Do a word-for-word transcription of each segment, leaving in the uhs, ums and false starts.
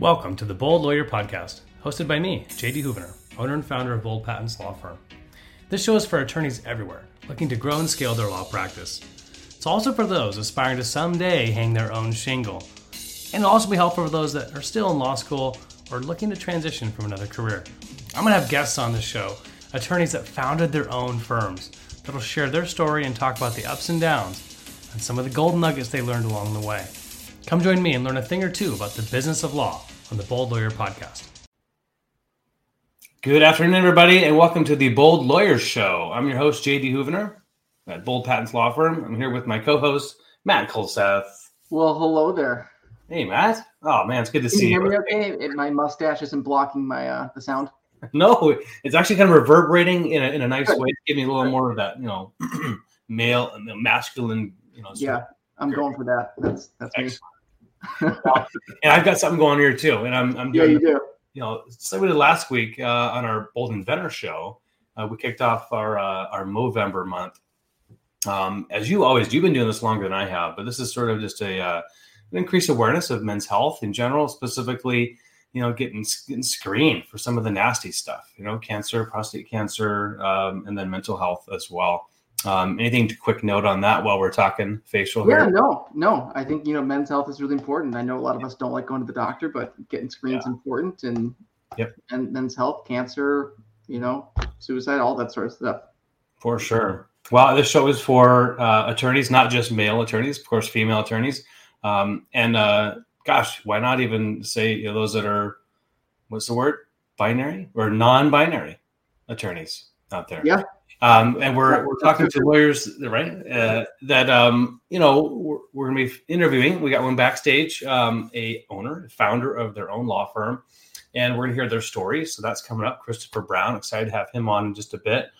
Welcome to the Bold Lawyer Podcast, hosted by me, J D. Hoover, owner and founder of Bold Patents Law Firm. This show is for attorneys everywhere, looking to grow and scale their law practice. It's also for those aspiring to someday hang their own shingle. And it'll also be helpful for those that are still in law school or looking to transition from another career. I'm going to have guests on this show, attorneys that founded their own firms, that'll share their story and talk about the ups and downs and some of the golden nuggets they learned along the way. Come join me and learn a thing or two about the business of law on the Bold Lawyer Podcast. Good afternoon, everybody, and welcome to the Bold Lawyer Show. I'm your host, J D. Hoovener at Bold Patents Law Firm. I'm here with my co-host, Matt Colseth. Well, hello there. Hey, Matt. Oh, man, it's good to Can see you. Can you hear me okay? It, my mustache isn't blocking my uh, the sound. No, it's actually kind of reverberating in a, in a nice good. way. Give me a little more of that, you know, male, masculine, you know. Yeah, I'm going for that. That's, that's me. And I've got something going here too, and I'm, I'm doing, yeah, you do. You know, so we did last week uh, on our Bold Inventor Show. Uh, we kicked off our uh, our Movember month. Um, as you always, you've been doing this longer than I have, but this is sort of just a uh, an increased awareness of men's health in general, specifically, you know, getting getting screened for some of the nasty stuff, you know, cancer, prostate cancer, um, and then mental health as well. Um, anything to quick note on that while we're talking facial hair? Yeah, no, no. I think, you know, men's health is really important. I know a lot of us don't like going to the doctor, but getting screened is yeah. important. And, yep. and men's health, cancer, you know, suicide, all that sort of stuff. For sure. Well, this show is for uh, attorneys, not just male attorneys, of course, female attorneys. Um, and uh, gosh, why not even say, you know, those that are, what's the word? Binary or non-binary attorneys out there. Yeah. Um, and we're we're talking to lawyers, right? Uh, that um, you know we're, we're going to be interviewing. We got one backstage, um, a owner, founder of their own law firm, and we're going to hear their story. So that's coming up. Christopher Brown, excited to have him on in just a bit.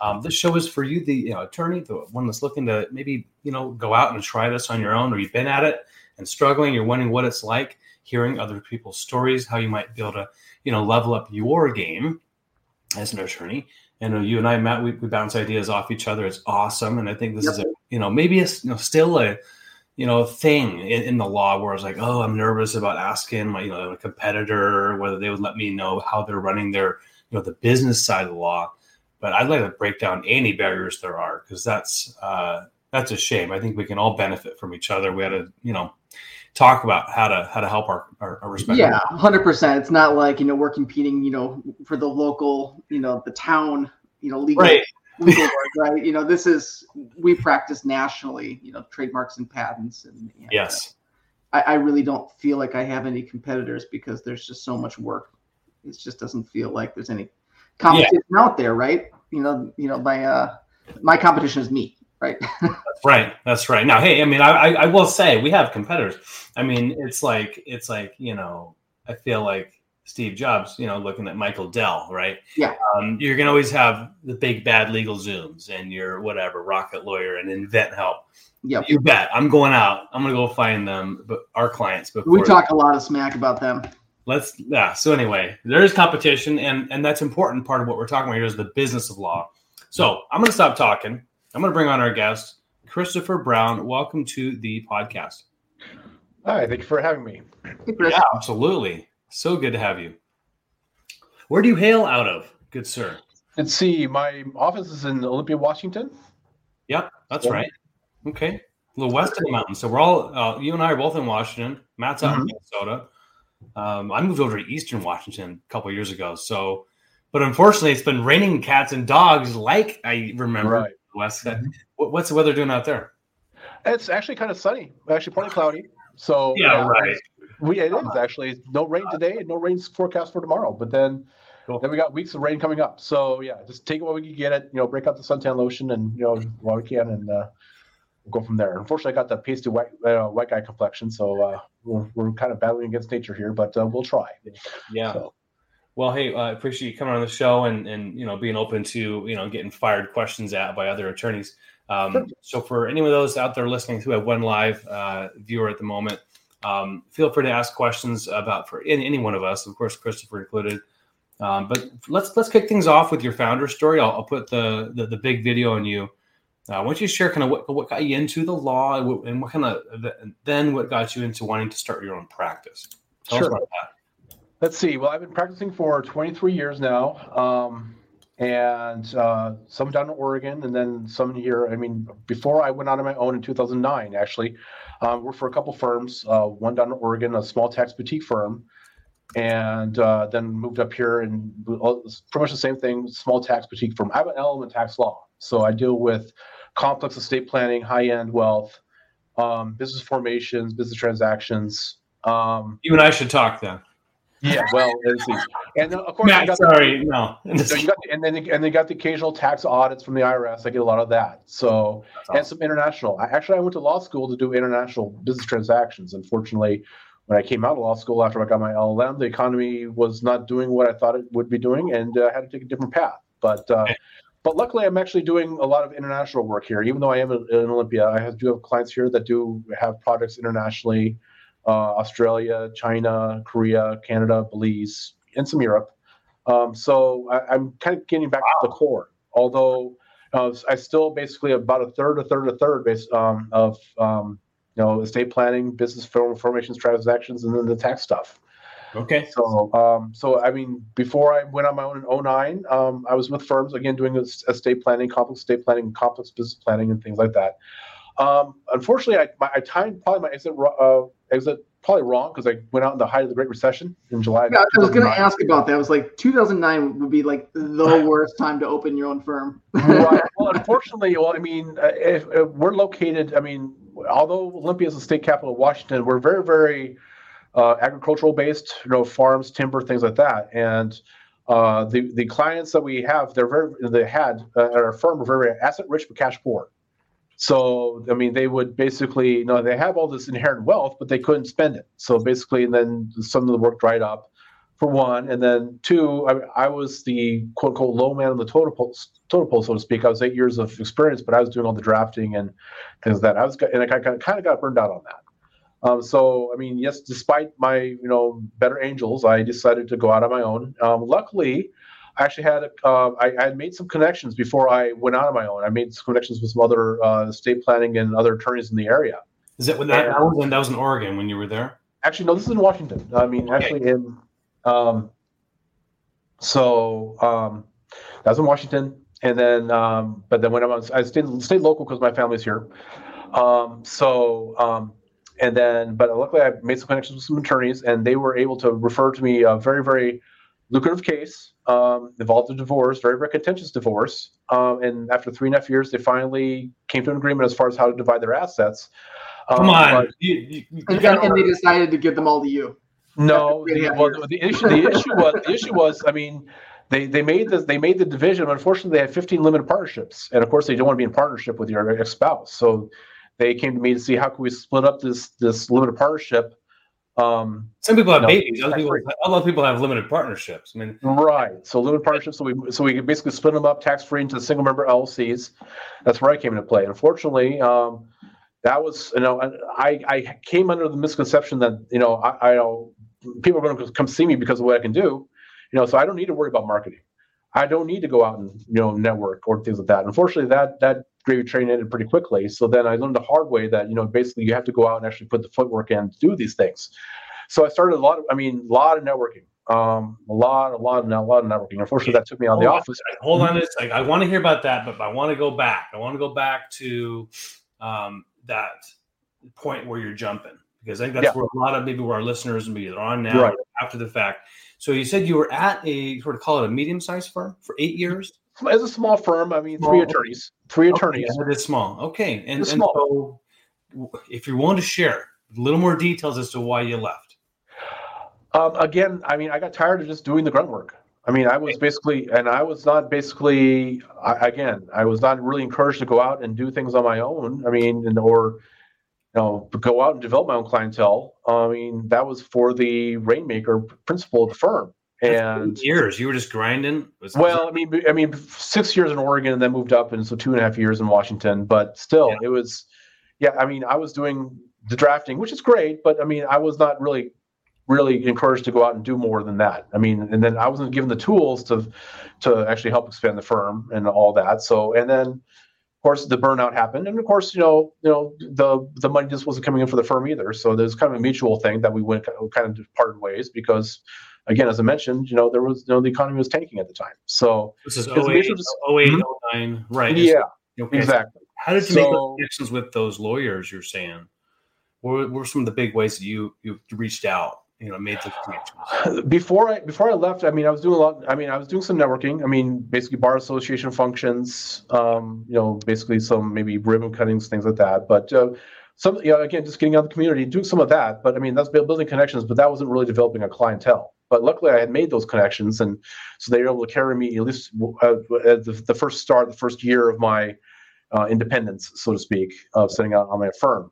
Um, this show is for you, the you know, attorney, the one that's looking to maybe you know go out and try this on your own, or you've been at it and struggling. You're wondering what it's like hearing other people's stories, how you might be able to you know level up your game as an attorney. I know you and I, Matt, we, we bounce ideas off each other. It's awesome. And I think this yep. is, a, you know, maybe it's you know, still a, you know, thing in, in the law where it's like, oh, I'm nervous about asking my, you know, a competitor whether they would let me know how they're running their, you know, the business side of the law. But I'd like to break down any barriers there are because that's, uh, that's a shame. I think we can all benefit from each other. We had to, you know, talk about how to how to help our our, our respective. Yeah, one hundred percent. It's not like, you know, we're competing, you know, for the local, you know, the town, you know, legal, right? Legal work, right? You know, this is, we practice nationally, you know, trademarks and patents. And, and yes. Uh, I, I really don't feel like I have any competitors because there's just so much work. It just doesn't feel like there's any competition yeah. out there, right? You know, you know, my, uh, my competition is me. Right. That's right. That's right. Now, hey, I mean, I, I, I will say we have competitors. I mean, it's like it's like, you know, I feel like Steve Jobs, you know, looking at Michael Dell. Right. Yeah. Um, you're going to always have the big bad legal Zooms and your whatever rocket lawyer and invent help. Yeah. You bet. I'm going out. I'm going to go find them. But our clients. Before we talk them. a lot of smack about them. Let's. Yeah. So anyway, there is competition. And, and that's important part of what we're talking about here is the business of law. So I'm going to stop talking. I'm going to bring on our guest, Christopher Brown. Welcome to the podcast. Hi, thank you for having me. Yeah, absolutely. So good to have you. Where do you hail out of, good sir? Let's see. My office is in Olympia, Washington. Yep, that's yeah. right. Okay. A little west of the mountains. So we're all, uh, you and I are both in Washington. Matt's out mm-hmm. in Minnesota. Um, I moved over to Eastern Washington a couple of years ago. So, but unfortunately, it's been raining cats and dogs like I remember. Right. West. Mm-hmm. What's the weather doing out there? It's actually kind of sunny. Actually, partly cloudy. So yeah, uh, right. We it is actually no rain today and no rain's forecast for tomorrow. But then, cool. then we got weeks of rain coming up. So yeah, just take it while we can get it. You know, break out the suntan lotion and you know while we can, and uh, we'll go from there. Unfortunately, I got the pasty white uh, white guy complexion, so uh, we're we're kind of battling against nature here, but uh, we'll try. Yeah. So. Well, hey, I uh, appreciate you coming on the show and, and, you know, being open to, you know, getting fired questions at by other attorneys. Um, sure. So for any of those out there listening who have one live uh, viewer at the moment, um, feel free to ask questions about for any, any one of us, of course, Christopher included. Um, but let's let's kick things off with your founder story. I'll, I'll put the, the, the big video on you. Uh, why don't you share kind of what, what got you into the law and what, and what kind of then what got you into wanting to start your own practice? Tell sure. us about that. Let's see. Well, I've been practicing for twenty-three years now, um, and uh, some down in Oregon and then some here. I mean, before I went out on my own in two thousand nine, actually, um, worked for a couple firms, uh, one down in Oregon, a small tax boutique firm, and uh, then moved up here and pretty much the same thing, small tax boutique firm. I have an L L M in tax law, so I deal with complex estate planning, high-end wealth, um, business formations, business transactions. Um, you and I should talk then. Yeah, well, let's see. And then, of course, Matt, got sorry, the, no. So you got the, and then and they got the occasional tax audits from the I R S. I get a lot of that. So awesome. And some international. I, actually, I went to law school to do international business transactions. Unfortunately, when I came out of law school after I got my L L M, the economy was not doing what I thought it would be doing, and uh, I had to take a different path. But uh, okay. but luckily, I'm actually doing a lot of international work here. Even though I am in Olympia, I have, do have clients here that do have projects internationally. Uh, Australia, China, Korea, Canada, Belize, and some Europe. Um, so I, I'm kind of getting back wow. to the core, although uh, I still basically about a third, a third, a third based, um, of um, you know estate planning, business formations, transactions, and then the tax stuff. Okay. So um, so I mean, before I went on my own in oh nine, um, I was with firms again doing estate planning, complex estate planning, complex business planning, and things like that. Um, unfortunately, I, my, I timed probably my exit uh, exit probably wrong because I went out in the height of the Great Recession in July. Yeah, I was going to ask about that. I was like, two thousand nine would be like the worst time to open your own firm. Right. Well, unfortunately, well, I mean, if, if we're located. I mean, although Olympia is the state capital of Washington, we're very, very uh, agricultural based. You know, farms, timber, things like that, and. Uh, the the clients that we have, they're very they had uh, at our firm are very, very asset rich but cash poor. So, I mean, they would basically, you know, they have all this inherent wealth, but they couldn't spend it. So basically, and then some of the work dried up, for one. And then two, I, I was the quote, unquote, low man on the totem pole, totem pole, so to speak. I was eight years of experience, but I was doing all the drafting and things like that. I was, and I kind of got burned out on that. Um, so, I mean, yes, despite my, you know, better angels, I decided to go out on my own. Um, luckily, I actually had a, uh, I, I made some connections before I went out on my own. I made some connections with some other uh, estate planning and other attorneys in the area. Is that when that, and, that was in that was in Oregon when you were there? Actually, no, this is in Washington. I mean, okay. actually in um, so um, that was in Washington, and then um, but then when I was I stayed stayed local because my family's here. Um, so um, and then but luckily I made some connections with some attorneys, and they were able to refer to me a very very lucrative case. Um, involved a divorce, very, very contentious divorce. Um, and after three and a half years, they finally came to an agreement as far as how to divide their assets. Um, Come on. You, you, you and, gotta, and they decided to give them all to you. No, the, well, the issue, the issue was, the issue was, I mean, they, they made the, they made the division, but unfortunately they had fifteen limited partnerships. And of course they don't want to be in partnership with your ex-spouse. So they came to me to see how can we split up this, this limited partnership. Um, Some people have no, babies. Other people, a lot of people have limited partnerships. I mean, right. So limited partnerships. So we so we can basically split them up tax free into single member L L Cs. That's where I came into play. Unfortunately, um, that was you know I, I came under the misconception that you know I, I know people are going to come see me because of what I can do. You know, so I don't need to worry about marketing. I don't need to go out and you know network or things like that. Unfortunately, that that gravy train ended pretty quickly. So then I learned the hard way that you know basically you have to go out and actually put the footwork in to do these things. So I started a lot of I mean a lot of networking, um, a lot, a lot, a lot of networking. Unfortunately, that took me out of the office. Hold on, it's like I want to hear about that, but I want to go back. I want to go back to um, that point where you're jumping because I think that's yeah. where a lot of maybe where our listeners maybe they're on now right. after the fact. So you said you were at a sort of call it a medium-sized firm for eight years? It's a small firm. I mean, small. three attorneys. Three attorneys. Okay, it's small. Okay. And, it's and small. So if you're willing to share a little more details as to why you left. Um, again, I mean, I got tired of just doing the grunt work. I mean, I was basically, and I was not basically, I, again, I was not really encouraged to go out and do things on my own. I mean, and or... You know, go out and develop my own clientele. I mean, that was for the rainmaker principle of the firm. And years, you were just grinding. Was well, I mean, I mean, six years in Oregon, and then moved up, and so two and a half years in Washington. But still, yeah. it was, yeah. I mean, I was doing the drafting, which is great, but I mean, I was not really, really encouraged to go out and do more than that. I mean, and then I wasn't given the tools to, to actually help expand the firm and all that. So, and then. Of course, the burnout happened, and of course, you know, you know, the the money just wasn't coming in for the firm either. So there's kind of a mutual thing that we went kind of parted ways because, again, as I mentioned, you know, there was you know, the economy was tanking at the time. So this is oh eight, oh nine, right? Yeah, okay. Exactly. How did you so, make those connections with those lawyers? You're saying, what were some of the big ways that you you reached out? You know, made the connections. Before I before I left, I mean, I was doing a lot. I mean, I was doing some networking. I mean, basically bar association functions. Um, you know, basically some maybe ribbon cuttings, things like that. But uh, some, you know, again, just getting out of the community, doing some of that. But I mean, that's building connections. But that wasn't really developing a clientele. But luckily, I had made those connections, and so they were able to carry me at least uh, at the, the first start, the first year of my uh, independence, so to speak, of setting out on my firm.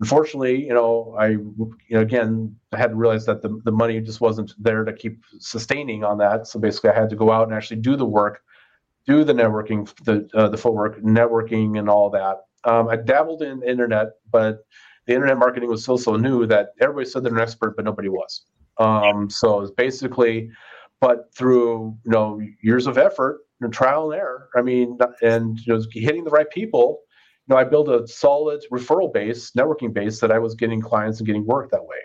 Unfortunately, you know, I, you know, again, I had to realize that the, the money just wasn't there to keep sustaining on that. So basically, I had to go out and actually do the work, do the networking, the uh, the footwork, networking, and all that. Um, I dabbled in internet, but the internet marketing was still so new that everybody said they're an expert, but nobody was. Um, so it's basically, but through you know years of effort and trial and error, I mean, and you know, hitting the right people. You know, I built a solid referral base, networking base that I was getting clients and getting work that way.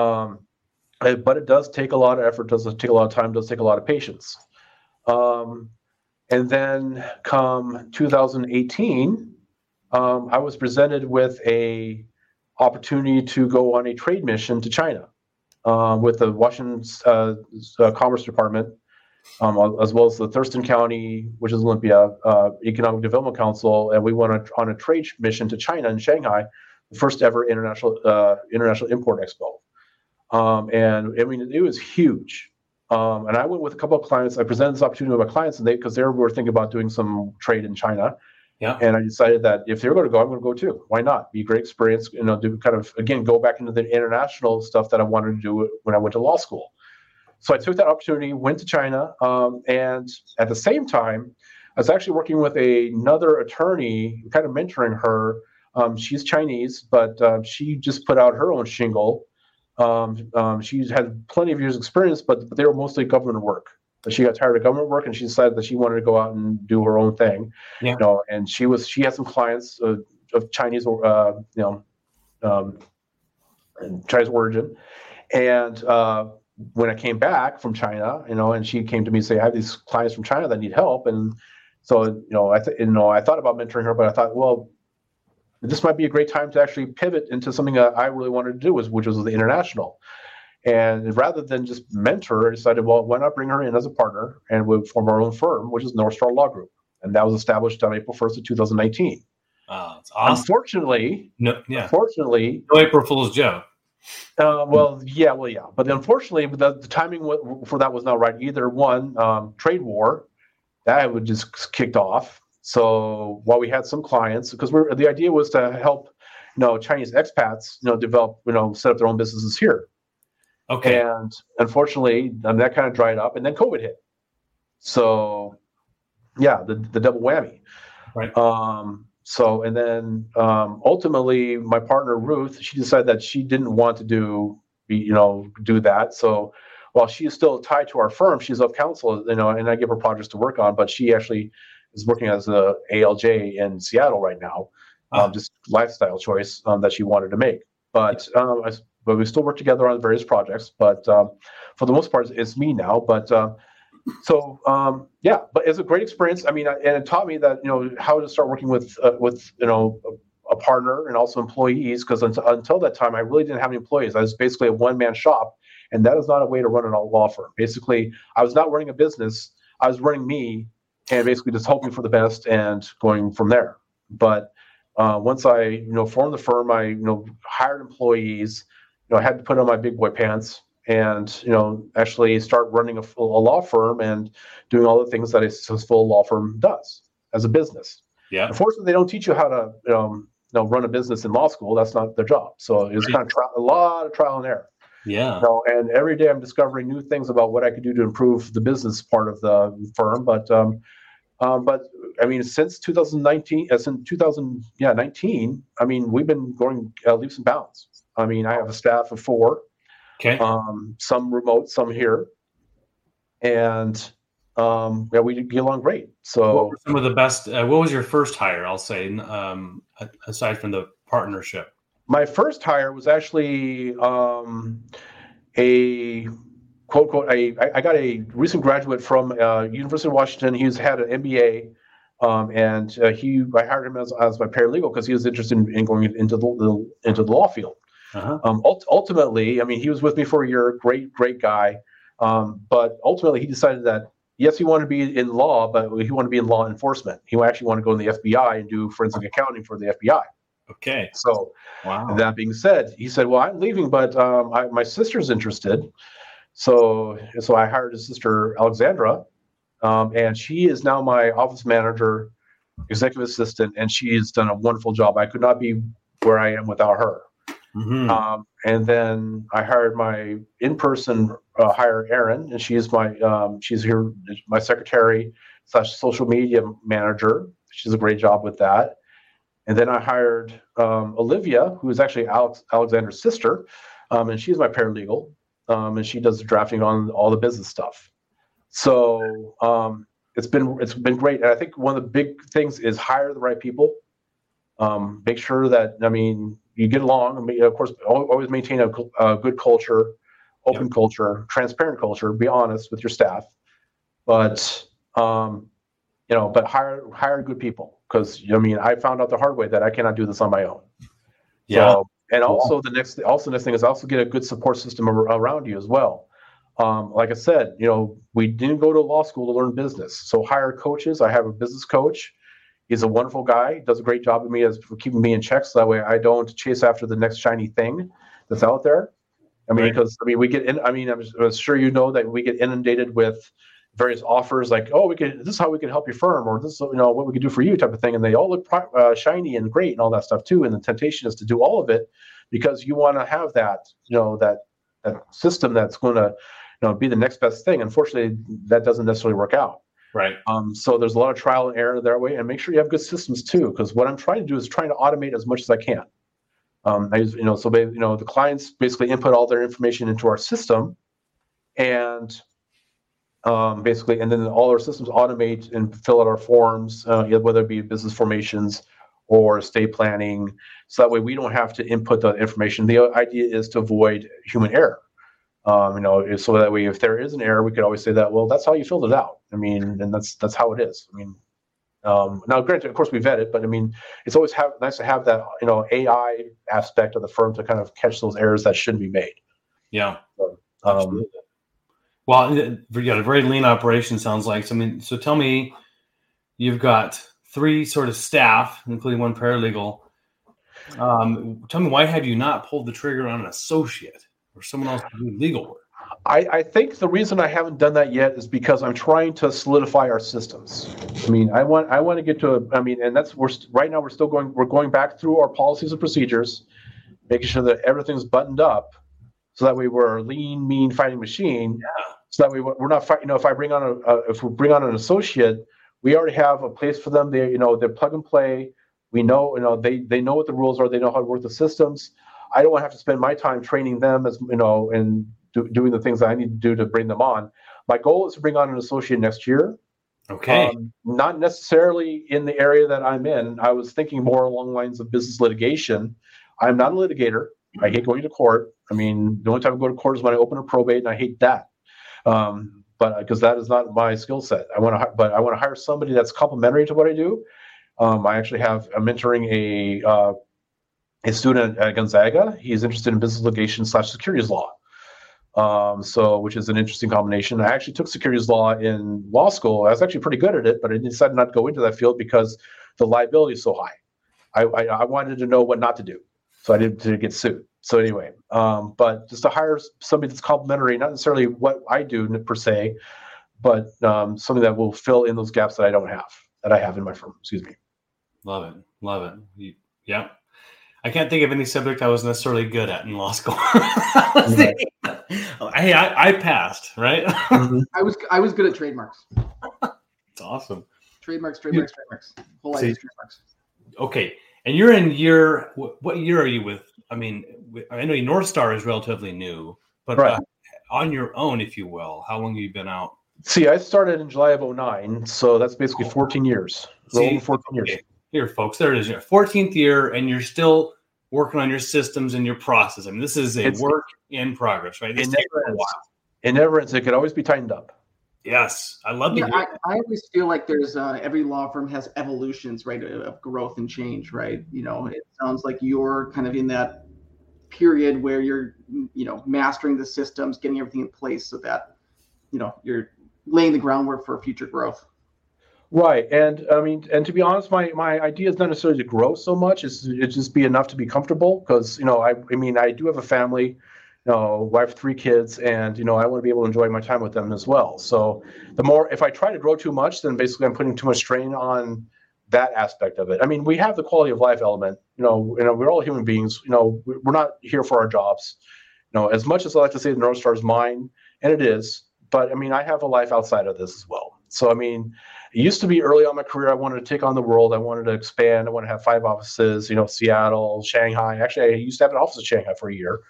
Um, but it does take a lot of effort, does take a lot of time, does take a lot of patience. Um, and then come two thousand eighteen, um, I was presented with a opportunity to go on a trade mission to China uh, with the Washington uh, uh, Commerce Department, Um, as well as the Thurston County, which is Olympia, uh, Economic Development Council, and we went on a, on a trade mission to China and Shanghai, the first ever international uh, international import expo. Um, and I mean, it was huge. Um, and I went with a couple of clients. I presented this opportunity to my clients, and they because they were thinking about doing some trade in China. Yeah. And I decided that if they were going to go, I'm going to go too. Why not? Be a great experience. You know, do kind of again go back into the international stuff that I wanted to do when I went to law school. So I took that opportunity, went to China, um, and at the same time, I was actually working with a, another attorney, kind of mentoring her. Um, she's Chinese, but uh, she just put out her own shingle. Um, um, she had plenty of years' experience, but, but they were mostly government work. But she got tired of government work, and she decided that she wanted to go out and do her own thing. Yeah. You know, and she was she had some clients uh, of Chinese, uh, you know, um, Chinese origin, and. Uh, When I came back from China, you know, and she came to me and say, I have these clients from China that need help. And so, you know, I th- you know, I thought about mentoring her, but I thought, well, this might be a great time to actually pivot into something that I really wanted to do, was, which was the international. And rather than just mentor, I decided, well, why not bring her in as a partner and we'll form our own firm, which is NorthStar Law Group. And that was established on April first of two thousand nineteen. Wow, that's awesome. Unfortunately, no, yeah. Unfortunately, no April Fool's joke. Uh, well, yeah, well, yeah. But unfortunately, the, the timing w- for that was not right either. One, um, trade war, that would just kicked off. So while we had some clients, because we're, the idea was to help, you know, Chinese expats, you know, develop, you know, set up their own businesses here. Okay. And unfortunately, um, that kind of dried up, and then COVID hit. So, yeah, the the double whammy. Right. Um. So, and then um, ultimately my partner, Ruth, she decided that she didn't want to do, you know, do that. So while she's still tied to our firm, she's of counsel, you know, and I give her projects to work on, but she actually is working as a A L J in Seattle right now, um, uh-huh. just lifestyle choice um, that she wanted to make. But, um, I, but we still work together on various projects, but um, for the most part, it's me now, but uh, So um, yeah, but it's a great experience. I mean, I, and it taught me that you know how to start working with uh, with you know a, a partner and also employees, because until, until that time I really didn't have any employees. I was basically a one man shop, and that is not a way to run a law firm. Basically, I was not running a business. I was running me, and basically just hoping for the best and going from there. But uh, once I you know formed the firm, I you know hired employees. You know, I had to put on my big boy pants. And you know, actually start running a, a law firm and doing all the things that a successful law firm does as a business. Yeah. Unfortunately, they don't teach you how to um, you know, run a business in law school. That's not their job. So it's kind of tri- a lot of trial and error. Yeah. You know, and every day I'm discovering new things about what I could do to improve the business part of the firm. But um, um, but I mean, since twenty nineteen, uh, since two thousand yeah nineteen, I mean, we've been going uh, leaps and bounds. I mean, I have a staff of four. Okay. Um, some remote, some here, and um, that we get along great. So what were some of the best, uh, what was your first hire? I'll say, um, aside from the partnership. My first hire was actually um, a quote, quote, I, I got a recent graduate from uh, University of Washington. He's had an M B A, um, and uh, he I hired him as, as my paralegal because he was interested in, in going into the into the law field. Uh-huh. Um, ult- ultimately, I mean, he was with me for a year, great, great guy. Um, but ultimately, he decided that, yes, he wanted to be in law, but he wanted to be in law enforcement. He actually wanted to go in the F B I and do forensic accounting for the F B I. Okay. So wow. That being said, he said, well, I'm leaving, but um, I, my sister's interested. So so I hired his sister, Alexandra, um, and she is now my office manager, executive assistant, and she has done a wonderful job. I could not be where I am without her. Mm-hmm. Um, and then I hired my in-person uh, hire, Aaron, and she's my um, she's here my secretary slash social media manager. She does a great job with that. And then I hired um, Olivia, who is actually Alex, Alexander's sister, um, and she's my paralegal, um, and she does the drafting on all the business stuff. So um, it's been it's been great, and I think one of the big things is hire the right people. Um, make sure that I mean. You get along, of course, always maintain a, a good culture, open yep. culture, transparent culture, be honest with your staff, but, um, you know, but hire, hire good people. Cause I mean, I found out the hard way that I cannot do this on my own. Yeah. So, and also the next, also the next thing is also get a good support system around you as well. Um, like I said, you know, we didn't go to law school to learn business. So hire coaches. I have a business coach. He's a wonderful guy, does a great job of me as for keeping me in check, so that way I don't chase after the next shiny thing that's out there. I mean, right. because I mean, we get in. I mean, I'm, I'm sure you know that we get inundated with various offers, like, "Oh, we could. This is how we can help your firm," or "This is, you know, what we could do for you," type of thing. And they all look uh, shiny and great and all that stuff too. And the temptation is to do all of it because you want to have that, you know, that that system that's going to, you know, be the next best thing. Unfortunately, that doesn't necessarily work out. Right. Um, so there's a lot of trial and error that way, and make sure you have good systems too. Because what I'm trying to do is trying to automate as much as I can. Um, I, you know, so they, you know, the clients basically input all their information into our system, and um, basically, and then all our systems automate and fill out our forms, uh, whether it be business formations or estate planning. So that way, we don't have to input the information. The idea is to avoid human error. Um, you know, so that we, if there is an error, we could always say that, well, that's how you filled it out. I mean, and that's, that's how it is. I mean, um, now granted, of course we vet it, but I mean, it's always have, nice to have that, you know, A I aspect of the firm to kind of catch those errors that shouldn't be made. Yeah. So, um, well, you got a very lean operation, sounds like. So, I mean, so tell me, you've got three sort of staff, including one paralegal. Um, tell me, why have you not pulled the trigger on an associate? Or someone else to do legal work? I, I think the reason I haven't done that yet is because I'm trying to solidify our systems. I mean, I want I want to get to a, I mean, and that's we're st- right now we're still going we're going back through our policies and procedures, making sure that everything's buttoned up, so that way we're a lean, mean fighting machine. Yeah. So that way we're not fighting. You know, if I bring on a uh, if we bring on an associate, we already have a place for them. They you know they're plug and play. We know you know they they know what the rules are. They know how to work the systems. I don't want to have to spend my time training them as you know and do, doing the things that I need to do to bring them on. My goal is to bring on an associate next year. Okay. Um, not necessarily in the area that I'm in. I was thinking more along lines of business litigation. I'm not a litigator. I hate going to court. I mean, the only time I go to court is when I open a probate, and I hate that. Um, but because that is not my skill set. I want to, but I want to hire somebody that's complementary to what I do. Um, I actually have I'm mentoring a. Uh, A student at Gonzaga. He is interested in business litigation slash securities law, um, so which is an interesting combination. I actually took securities law in law school. I was actually pretty good at it, but I decided not to go into that field because the liability is so high. I, I, I wanted to know what not to do, so I didn't, didn't get sued. So anyway, um, but just to hire somebody that's complementary, not necessarily what I do per se, but um, something that will fill in those gaps that I don't have, that I have in my firm. Excuse me. Love it. Love it. You, yeah. I can't think of any subject I was necessarily good at in law school. Hey, I, I passed, right? Mm-hmm. I was I was good at trademarks. It's awesome. Trademarks, trademarks, trademarks. Whole life is trademarks. Okay, and you're in year. What year are you with? I mean, I know NorthStar is relatively new, but right. uh, on your own, if you will, how long have you been out? See, I started in July of oh nine, so that's basically fourteen years. See, fourteen years. Okay. Here, folks, there it is. Your fourteenth year, and you're still working on your systems and your process. I mean, this is a it's, work in progress, right? It's it never ends. It never ends. It could always be tightened up. Yes, I love yeah, that. I, I always feel like there's uh, every law firm has evolutions, right, of growth and change, right? You know, it sounds like you're kind of in that period where you're, you know, mastering the systems, getting everything in place so that, you know, you're laying the groundwork for future growth. Right. And I mean, and to be honest, my, my idea is not necessarily to grow so much. It's it just be enough to be comfortable because, you know, I, I mean, I do have a family, you know, wife, three kids, and, you know, I want to be able to enjoy my time with them as well. So the more, if I try to grow too much, then basically I'm putting too much strain on that aspect of it. I mean, we have the quality of life element, you know, you know, we're all human beings, you know, we're not here for our jobs, you know, as much as I like to say the NorthStar is mine, and it is, but I mean, I have a life outside of this as well. So, I mean, it used to be early on in my career, I wanted to take on the world. I wanted to expand. I wanted to have five offices, you know, Seattle, Shanghai. Actually, I used to have an office in Shanghai for a year.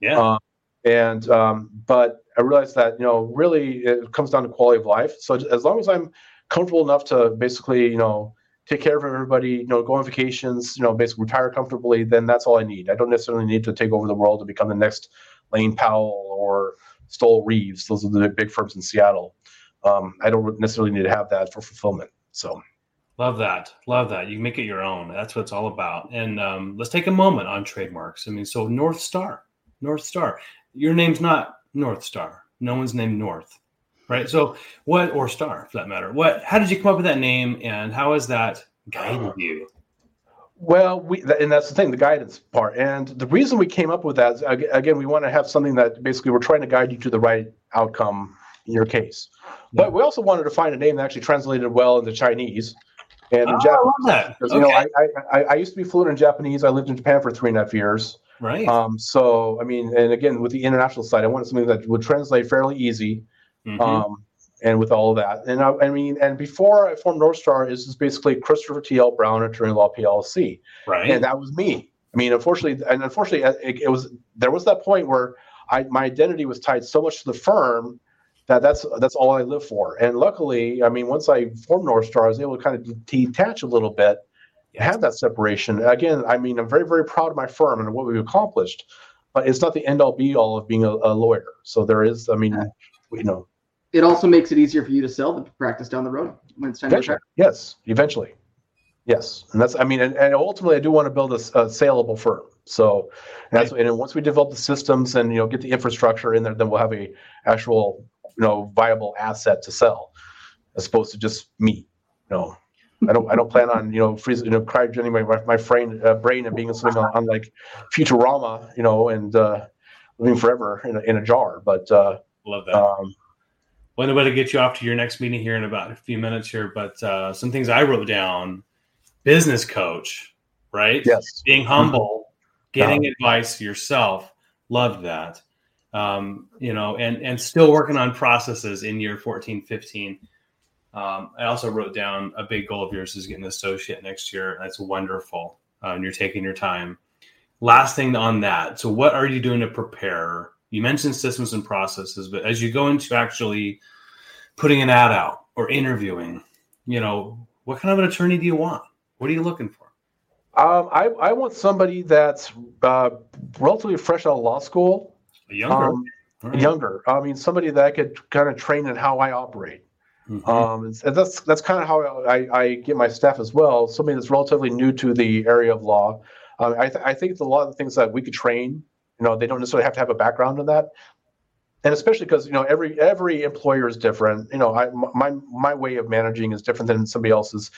Yeah. Um, and, um, but I realized that, you know, really it comes down to quality of life. So as long as I'm comfortable enough to basically, you know, take care of everybody, you know, go on vacations, you know, basically retire comfortably, then that's all I need. I don't necessarily need to take over the world to become the next Lane Powell or Stoll Reeves. Those are the big firms in Seattle. Um, I don't necessarily need to have that for fulfillment. So, love that, love that. You make it your own. That's what it's all about. And um, let's take a moment on trademarks. I mean, so North Star, North Star. Your name's not North Star. No one's named North, right? So, what or Star for that matter? What? How did you come up with that name? And how has that guided you? Well, we and that's the thing, the guidance part. And the reason we came up with that is, again, we want to have something that basically we're trying to guide you to the right outcome in your case. But we also wanted to find a name that actually translated well into Chinese and in oh, Japanese. I love that. Because, okay. You know, I, I, I used to be fluent in Japanese. I lived in Japan for three and a half years. Right. Um, so, I mean, and again, with the international side, I wanted something that would translate fairly easy, mm-hmm. um, and with all of that. And I, I mean, and before I formed NorthStar, is just basically Christopher T L. Brown, Attorney Law P L C. Right. And that was me. I mean, unfortunately, and unfortunately, it, it was there was that point where I my identity was tied so much to the firm that that's that's all I live for. And luckily, I mean, once I formed NorthStar, I was able to kind of detach a little bit, yes. have that separation. Again, I mean, I'm very, very proud of my firm and what we've accomplished, but it's not the end all be all of being a, a lawyer. So there is, I mean, yeah. you know. It also makes it easier for you to sell the practice down the road when it's time to retire. Yes, eventually. Yes. And that's, I mean, and, and ultimately I do want to build a, a saleable firm. So and that's, and once we develop the systems and, you know, get the infrastructure in there, then we'll have a actual, you know, viable asset to sell, as opposed to just me. You know, I don't, I don't plan on, you know, freezing, you know, cryogening my my brain, uh, brain, and being something on, on like Futurama, you know, and uh, living forever in a, in a jar. But uh, love that. Um, well, I'm about to get you off to your next meeting here in about a few minutes here. But uh, some things I wrote down: business coach, right? Yes. Being humble, getting um, advice yourself. Loved that. Um, you know, and, and still working on processes in year fourteen, fifteen. Um, I also wrote down a big goal of yours is getting an associate next year. That's wonderful. Uh, and you're taking your time. Last thing on that. So what are you doing to prepare? You mentioned systems and processes, but as you go into actually putting an ad out or interviewing, you know, what kind of an attorney do you want? What are you looking for? Um, I, I want somebody that's uh, relatively fresh out of law school. Younger, um, right. younger. I mean, somebody that I could kind of train in how I operate. Mm-hmm. Um, and that's that's kind of how I, I get my staff as well. Somebody that's relatively new to the area of law. Um, I, th- I think a lot of the things that we could train, you know, they don't necessarily have to have a background in that. And especially because, you know, every every employer is different. You know, I, my my way of managing is different than somebody else's.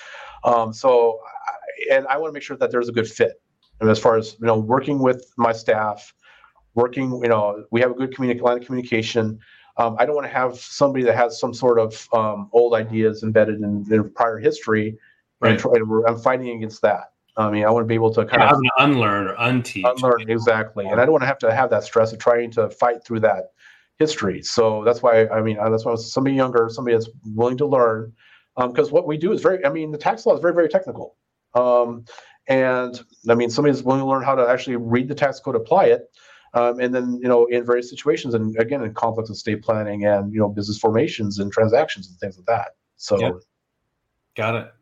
Um, so, I, and I want to make sure that there's a good fit. And as far as, you know, working with my staff. Working, you know, we have a good communi- line of communication. Um, I don't want to have somebody that has some sort of um, old ideas embedded in their prior history. Right. And try, I'm fighting against that. I mean, I want to be able to kind yeah, of unlearn or unteach. Unlearn, exactly. And I don't want to have to have that stress of trying to fight through that history. So that's why, I mean, that's why somebody younger, somebody that's willing to learn. Because um, what we do is very, I mean, the tax law is very, very technical. Um, and I mean, somebody that's willing to learn how to actually read the tax code, apply it. um, and then, you know, in various situations, and again, in conflicts with estate planning and, you know, business formations and transactions and things like that. So, yep. Got it.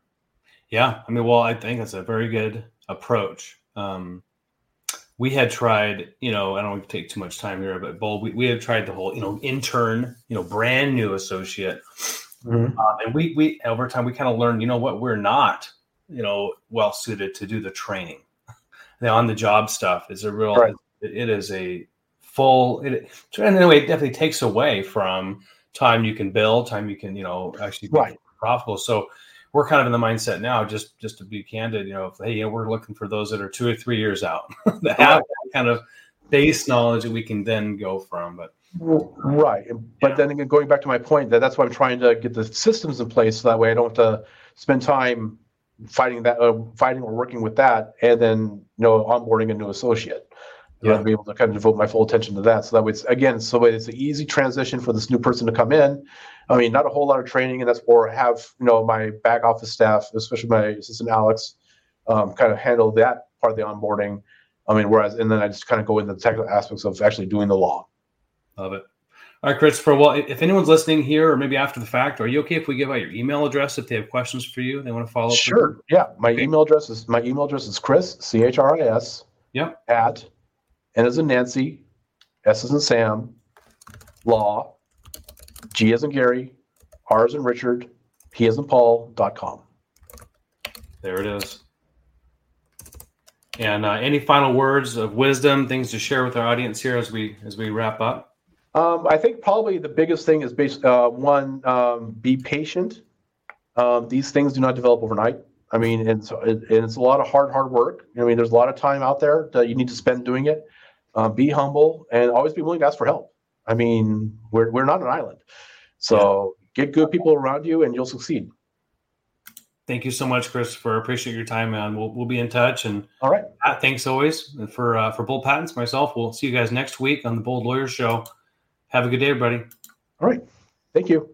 Yeah. I mean, well, I think that's a very good approach. Um, we had tried, you know, I don't want to take too much time here, but Bold, we, we had tried the whole, you know, intern, you know, brand new associate. Mm-hmm. Um, and we, we, over time, we kind of learned, you know what, we're not, you know, well suited to do the training. The on the job stuff is a real, right. it, it is a full, it, and anyway, it definitely takes away from time you can build, time you can, you know, actually be right. profitable. So we're kind of in the mindset now, just, just to be candid, you know, if, hey, you know, we're looking for those that are two or three years out that have that kind of base knowledge that we can then go from, but. Right. But yeah. then again, going back to my point, that that's why I'm trying to get the systems in place. So that way I don't have to spend time fighting that, uh, fighting or working with that, and then, you know, onboarding a new associate. Yeah. I'll be able to kind of devote my full attention to that. So that way, it's, again, so it's an easy transition for this new person to come in. I mean, not a whole lot of training, and that's or have, you know, my back office staff, especially my assistant Alex, um, kind of handle that part of the onboarding. I mean, whereas, and then I just kind of go into the technical aspects of actually doing the law. Love it. All right, Christopher. Well, if anyone's listening here or maybe after the fact, are you okay if we give out your email address if they have questions for you? They want to follow up? Sure. Yeah. My okay. email address is my email address is Chris, C H R I S, yep. at N as in Nancy, S as in Sam, law, G as in Gary, R as in Richard, P as in Paul, dot com. There it is. And uh, any final words of wisdom, things to share with our audience here as we as we wrap up? Um, I think probably the biggest thing is based, uh, one, um, be patient. Um, these things do not develop overnight. I mean, it's, it, and it's a lot of hard, hard work. I mean, there's a lot of time out there that you need to spend doing it. Um, be humble and always be willing to ask for help. I mean, we're we're not an island. So get good people around you and you'll succeed. Thank you so much, Christopher. Appreciate your time, man. We'll we'll be in touch. And all right, Matt, thanks always. And for, uh, for Bold Patents, myself, we'll see you guys next week on the Bold Lawyer Show. Have a good day, everybody. All right. Thank you.